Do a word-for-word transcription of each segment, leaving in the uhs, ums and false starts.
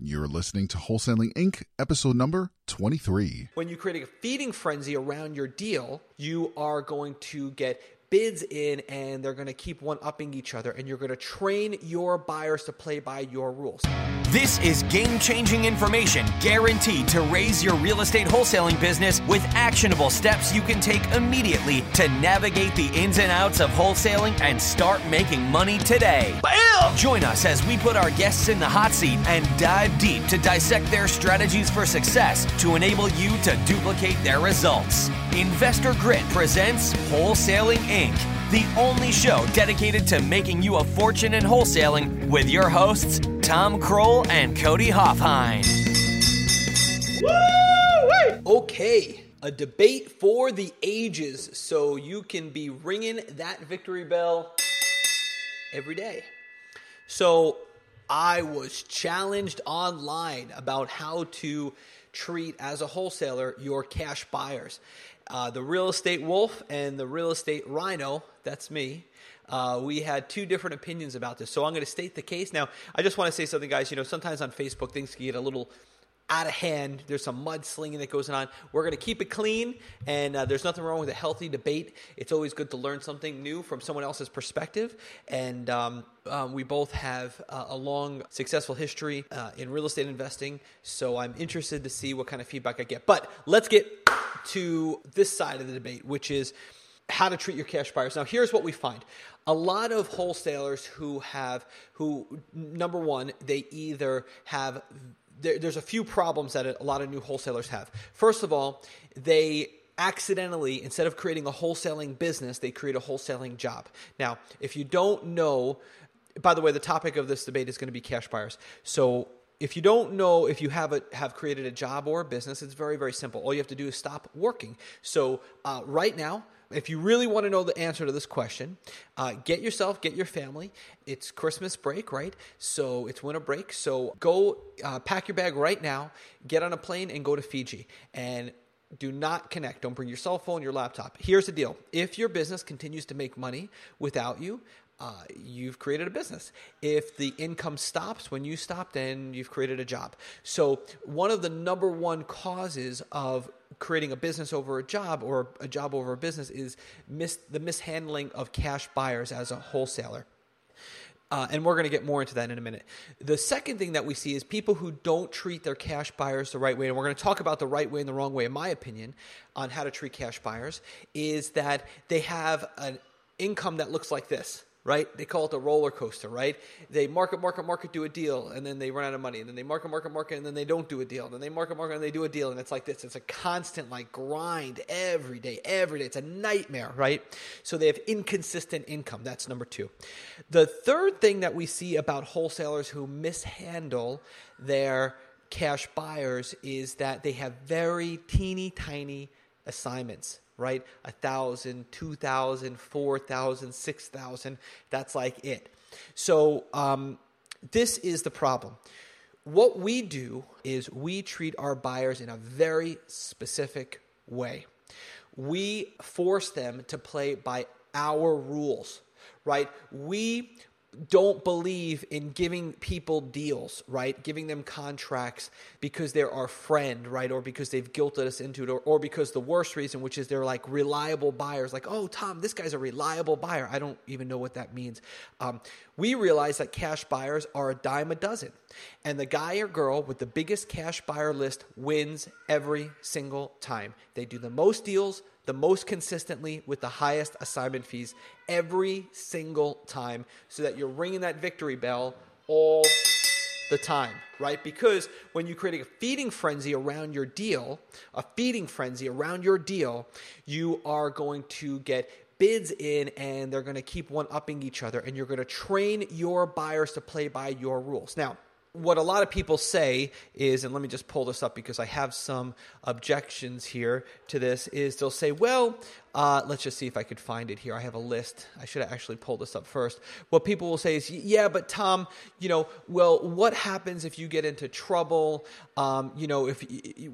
You're listening to Wholesaling Incorporated, episode number twenty-three. When you create a feeding frenzy around your deal, you are going to get bids in and they're going to keep one-upping each other, and you're going to train your buyers to play by your rules. This is game-changing information guaranteed to raise your real estate wholesaling business with actionable steps you can take immediately to navigate the ins and outs of wholesaling and start making money today. Bam! Join us as we put our guests in the hot seat and dive deep to dissect their strategies for success to enable you to duplicate their results. Investor Grit presents Wholesaling Incorporated, the only show dedicated to making you a fortune in wholesaling with your hosts, Tom Kroll and Cody Hoffhein. Okay, a debate for the ages, so you can be ringing that victory bell every day. So I was challenged online about how to treat as a wholesaler your cash buyers. Uh, the real estate wolf and the real estate rhino, that's me, uh, we had two different opinions about this. So I'm going to state the case. Now, I just want to say something, guys. You know, sometimes on Facebook, things can get a little out of hand. There's some mudslinging that goes on. We're going to keep it clean, and uh, there's nothing wrong with a healthy debate. It's always good to learn something new from someone else's perspective, and um, um, we both have uh, a long, successful history uh, in real estate investing, so I'm interested to see what kind of feedback I get. But let's get to this side of the debate, which is how to treat your cash buyers. Now, here's what we find. A lot of wholesalers who have, who, number one, they either have There's a few problems that a lot of new wholesalers have. First of all, they accidentally, instead of creating a wholesaling business, they create a wholesaling job. Now, if you don't know, by the way, the topic of this debate is going to be cash buyers. So if you don't know if you have a, have created a job or a business, it's very, very simple. All you have to do is stop working. So uh, right now, if you really want to know the answer to this question, uh, get yourself, get your family. It's Christmas break, right? So it's winter break. So go uh, pack your bag right now, get on a plane and go to Fiji. And do not connect. Don't bring your cell phone, your laptop. Here's the deal. If your business continues to make money without you, Uh, you've created a business. If the income stops when you stop, then you've created a job. So one of the number one causes of creating a business over a job or a job over a business is mis- the mishandling of cash buyers as a wholesaler. Uh, and we're going to get more into that in a minute. The second thing that we see is people who don't treat their cash buyers the right way, and we're going to talk about the right way and the wrong way, in my opinion, on how to treat cash buyers, is that they have an income that looks like this. Right? They call it the roller coaster, right? They market, market, market, do a deal, and then they run out of money. And then they market, market, market, and then they don't do a deal. And then they market, market, and they do a deal. And it's like this. It's a constant like grind every day, every day. It's a nightmare, right? So they have inconsistent income. That's number two. The third thing that we see about wholesalers who mishandle their cash buyers is that they have very teeny tiny assignments. Right? A thousand, two thousand, four thousand, six thousand. That's like it. So um, this is the problem. What we do is we treat our buyers in a very specific way. We force them to play by our rules, right? We don't believe in giving people deals, right? Giving them contracts because they're our friend, right? Or because they've guilted us into it, or, or because the worst reason, which is they're like reliable buyers. Like, oh, Tom, this guy's a reliable buyer. I don't even know what that means. Um, we realize that cash buyers are a dime a dozen. And the guy or girl with the biggest cash buyer list wins every single time. They do the most deals, the most consistently, with the highest assignment fees every single time, so that you're ringing that victory bell all the time, right? Because when you create a feeding frenzy around your deal, a feeding frenzy around your deal, you are going to get bids in and they're going to keep one-upping each other, and you're going to train your buyers to play by your rules. Now, what a lot of people say is, and let me just pull this up because I have some objections here to this, is they'll say, well, uh, let's just see if I could find it here. I have a list. I should have actually pulled this up first. What people will say is, yeah, but Tom, you know, well, what happens if you get into trouble, um, you know, if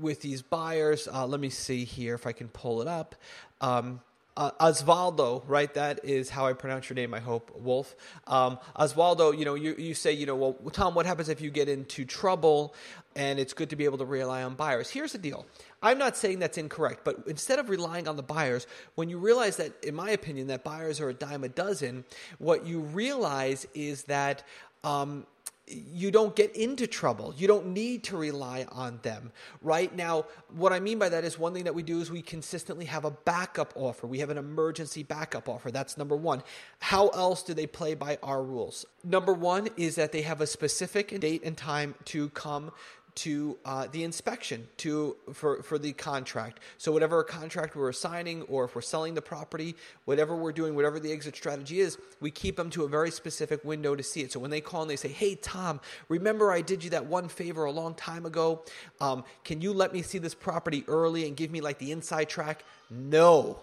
with these buyers? Uh, let me see here if I can pull it up. Um, Uh, Osvaldo, right? That is how I pronounce your name, I hope, Wolf. Um, Osvaldo, you know, you, you say, you know, well, Tom, what happens if you get into trouble? And it's good to be able to rely on buyers. Here's the deal. I'm not saying that's incorrect, but instead of relying on the buyers, when you realize that, in my opinion, that buyers are a dime a dozen, what you realize is that um, you don't get into trouble. You don't need to rely on them, right? Now, what I mean by that is one thing that we do is we consistently have a backup offer. We have an emergency backup offer. That's number one. How else do they play by our rules? Number one is that they have a specific date and time to come to uh, the inspection to for, for the contract. So whatever contract we're assigning, or if we're selling the property, whatever we're doing, whatever the exit strategy is, we keep them to a very specific window to see it. So when they call and they say, hey, Tom, remember I did you that one favor a long time ago. Um, can you let me see this property early and give me like the inside track? No.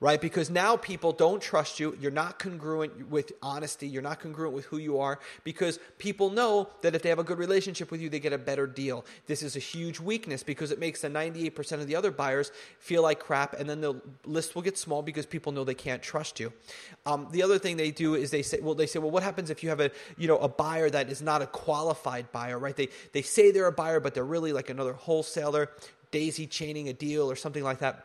Right? Because now people don't trust you. You're not congruent with honesty. You're not congruent with who you are, because people know that if they have a good relationship with you, they get a better deal. This is a huge weakness because it makes the ninety-eight percent of the other buyers feel like crap, and then the list will get small because people know they can't trust you. Um, the other thing they do is they say, well, they say, well, what happens if you have a, you know, a buyer that is not a qualified buyer, right? They they say they're a buyer, but they're really like another wholesaler, daisy chaining a deal or something like that.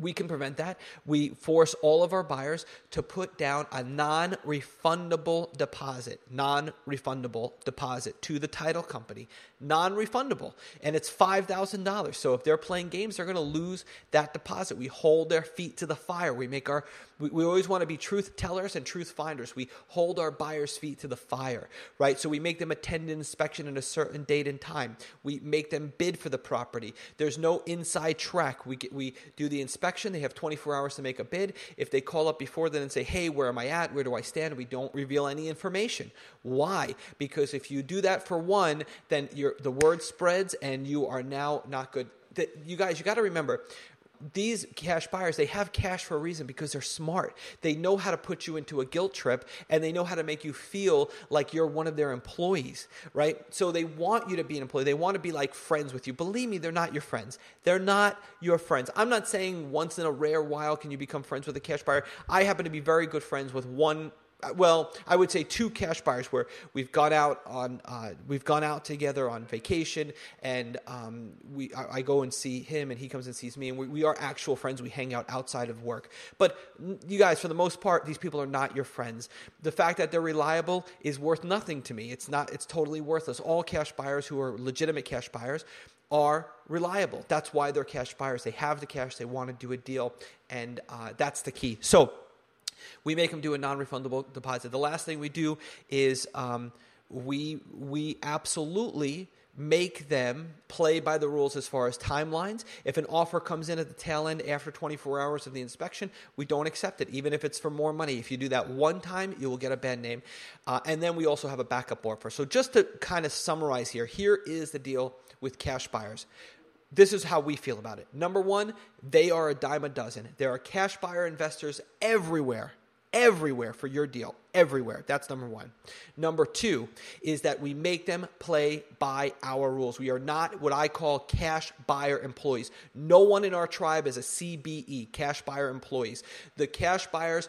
We can prevent that. We force all of our buyers to put down a non-refundable deposit, non-refundable deposit to the title company, non-refundable. And it's five thousand dollars. So if they're playing games, they're going to lose that deposit. We hold their feet to the fire. We make our, we, we always want to be truth tellers and truth finders. We hold our buyers' feet to the fire, right? So we make them attend an inspection at a certain date and time. We make them bid for the property. There's no inside track. We get, we do the inspection. They have twenty-four hours to make a bid. If they call up before then and say, hey, where am I at? Where do I stand? We don't reveal any information. Why? Because if you do that for one, then you're, the word spreads and you are now not good. The, you guys, you got to remember, these cash buyers, they have cash for a reason because they're smart. They know how to put you into a guilt trip, and they know how to make you feel like you're one of their employees, right? So they want you to be an employee. They want to be like friends with you. Believe me, they're not your friends. They're not your friends. I'm not saying once in a rare while can you become friends with a cash buyer. I happen to be very good friends with one. Well, I would say two cash buyers where we've gone out on uh, we've gone out together on vacation, and um, we I, I go and see him, and he comes and sees me, and we, we are actual friends. We hang out outside of work. But you guys, for the most part, these people are not your friends. The fact that they're reliable is worth nothing to me. It's not. It's totally worthless. All cash buyers who are legitimate cash buyers are reliable. That's why they're cash buyers. They have the cash. They want to do a deal, and uh, that's the key. So we make them do a non-refundable deposit. The last thing we do is um, we we absolutely make them play by the rules as far as timelines. If an offer comes in at the tail end after twenty-four hours of the inspection, we don't accept it, even if it's for more money. If you do that one time, you will get a bad name. Uh, and then we also have a backup offer. So just to kind of summarize here, here is the deal with cash buyers. This is how we feel about it. Number one, they are a dime a dozen. There are cash buyer investors everywhere, everywhere for your deal, everywhere. That's number one. Number two is that we make them play by our rules. We are not what I call cash buyer employees. No one in our tribe is a C B E, cash buyer employees. The cash buyers,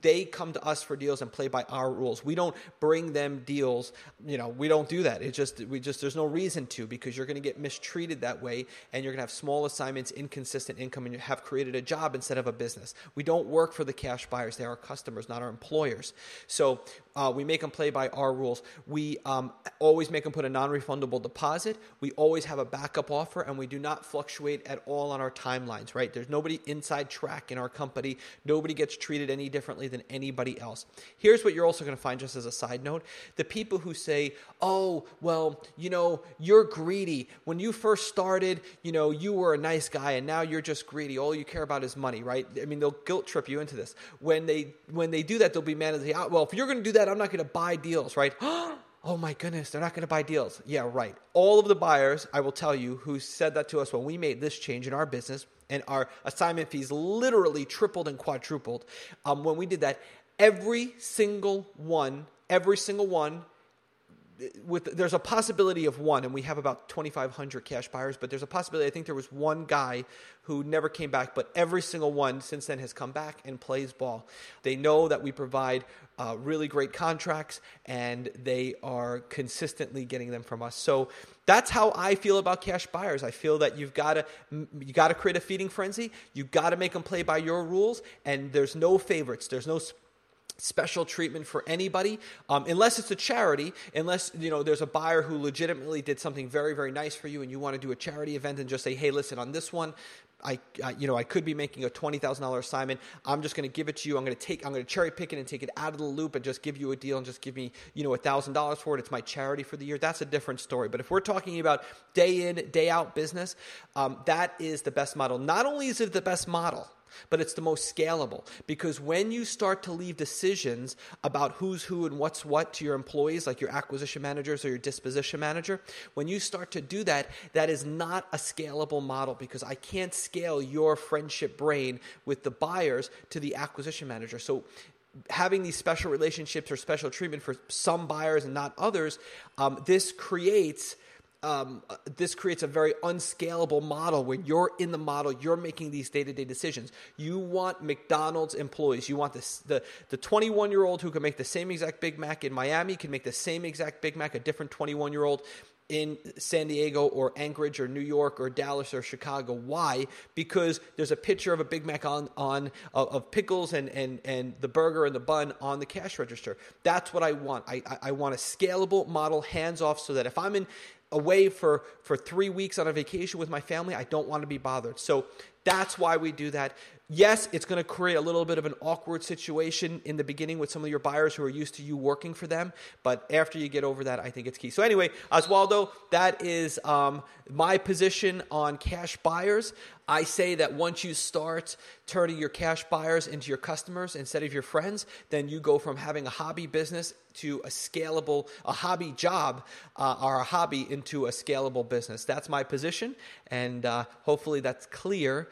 they come to us for deals and play by our rules. We don't bring them deals. You know, we don't do that. It's just, we just, there's no reason to, because you're going to get mistreated that way, and you're going to have small assignments, inconsistent income, and you have created a job instead of a business. We don't work for the cash buyers. They are our customers, not our employers. So uh, we make them play by our rules. We um, always make them put a non-refundable deposit. We always have a backup offer, and we do not fluctuate at all on our timelines, right? There's nobody inside track in our company. Nobody gets treated any differently than anybody else. Here's what you're also going to find, just as a side note. The people who say, oh, well, you know, you're greedy. When you first started, you know, you were a nice guy, and now you're just greedy. All you care about is money, right? I mean, they'll guilt trip you into this. When they, when they do that, they'll be mad and say, oh, well, if you're going to do that, I'm not going to buy deals, right? Oh my goodness, they're not going to buy deals. Yeah, right. All of the buyers, I will tell you, who said that to us when we made this change in our business, and our assignment fees literally tripled and quadrupled. Um, when we did that, every single one, every single one with there's a possibility of one, and we have about twenty-five hundred cash buyers, but there's a possibility. I think there was one guy who never came back, but every single one since then has come back and plays ball. They know that we provide uh, really great contracts, and they are consistently getting them from us. So that's how I feel about cash buyers. I feel that you've got to you got to create a feeding frenzy. You got to make them play by your rules, and there's no favorites. There's no sp- special treatment for anybody, um, unless it's a charity, unless, you know, there's a buyer who legitimately did something very, very nice for you and you want to do a charity event and just say, hey, listen, on this one, I, I you know, I could be making a twenty thousand dollars assignment. I'm just going to give it to you. I'm going to take, I'm going to cherry pick it and take it out of the loop and just give you a deal and just give me, you know, one thousand dollars for it. It's my charity for the year. That's a different story. But if we're talking about day in, day out business, um, that is the best model. Not only is it the best model, but it's the most scalable, because when you start to leave decisions about who's who and what's what to your employees, like your acquisition managers or your disposition manager, when you start to do that, that is not a scalable model, because I can't scale your friendship brain with the buyers to the acquisition manager. So having these special relationships or special treatment for some buyers and not others, um, this creates... Um, this creates a very unscalable model. When you're in the model, you're making these day-to-day decisions. You want McDonald's employees. You want this, the the twenty-one-year-old who can make the same exact Big Mac in Miami can make the same exact Big Mac, a different twenty-one-year-old in San Diego or Anchorage or New York or Dallas or Chicago. Why? Because there's a picture of a Big Mac on, on uh, of pickles and, and, and the burger and the bun on the cash register. That's what I want. I, I, I want a scalable model, hands-off, so that if I'm in away for, for three weeks on a vacation with my family, I don't want to be bothered. So that's why we do that. Yes, it's going to create a little bit of an awkward situation in the beginning with some of your buyers who are used to you working for them, but after you get over that, I think it's key. So anyway, Osvaldo, that is um, my position on cash buyers. I say that once you start turning your cash buyers into your customers instead of your friends, then you go from having a hobby business to a scalable, a hobby job uh, or a hobby into a scalable business. That's my position, and uh, hopefully that's clear,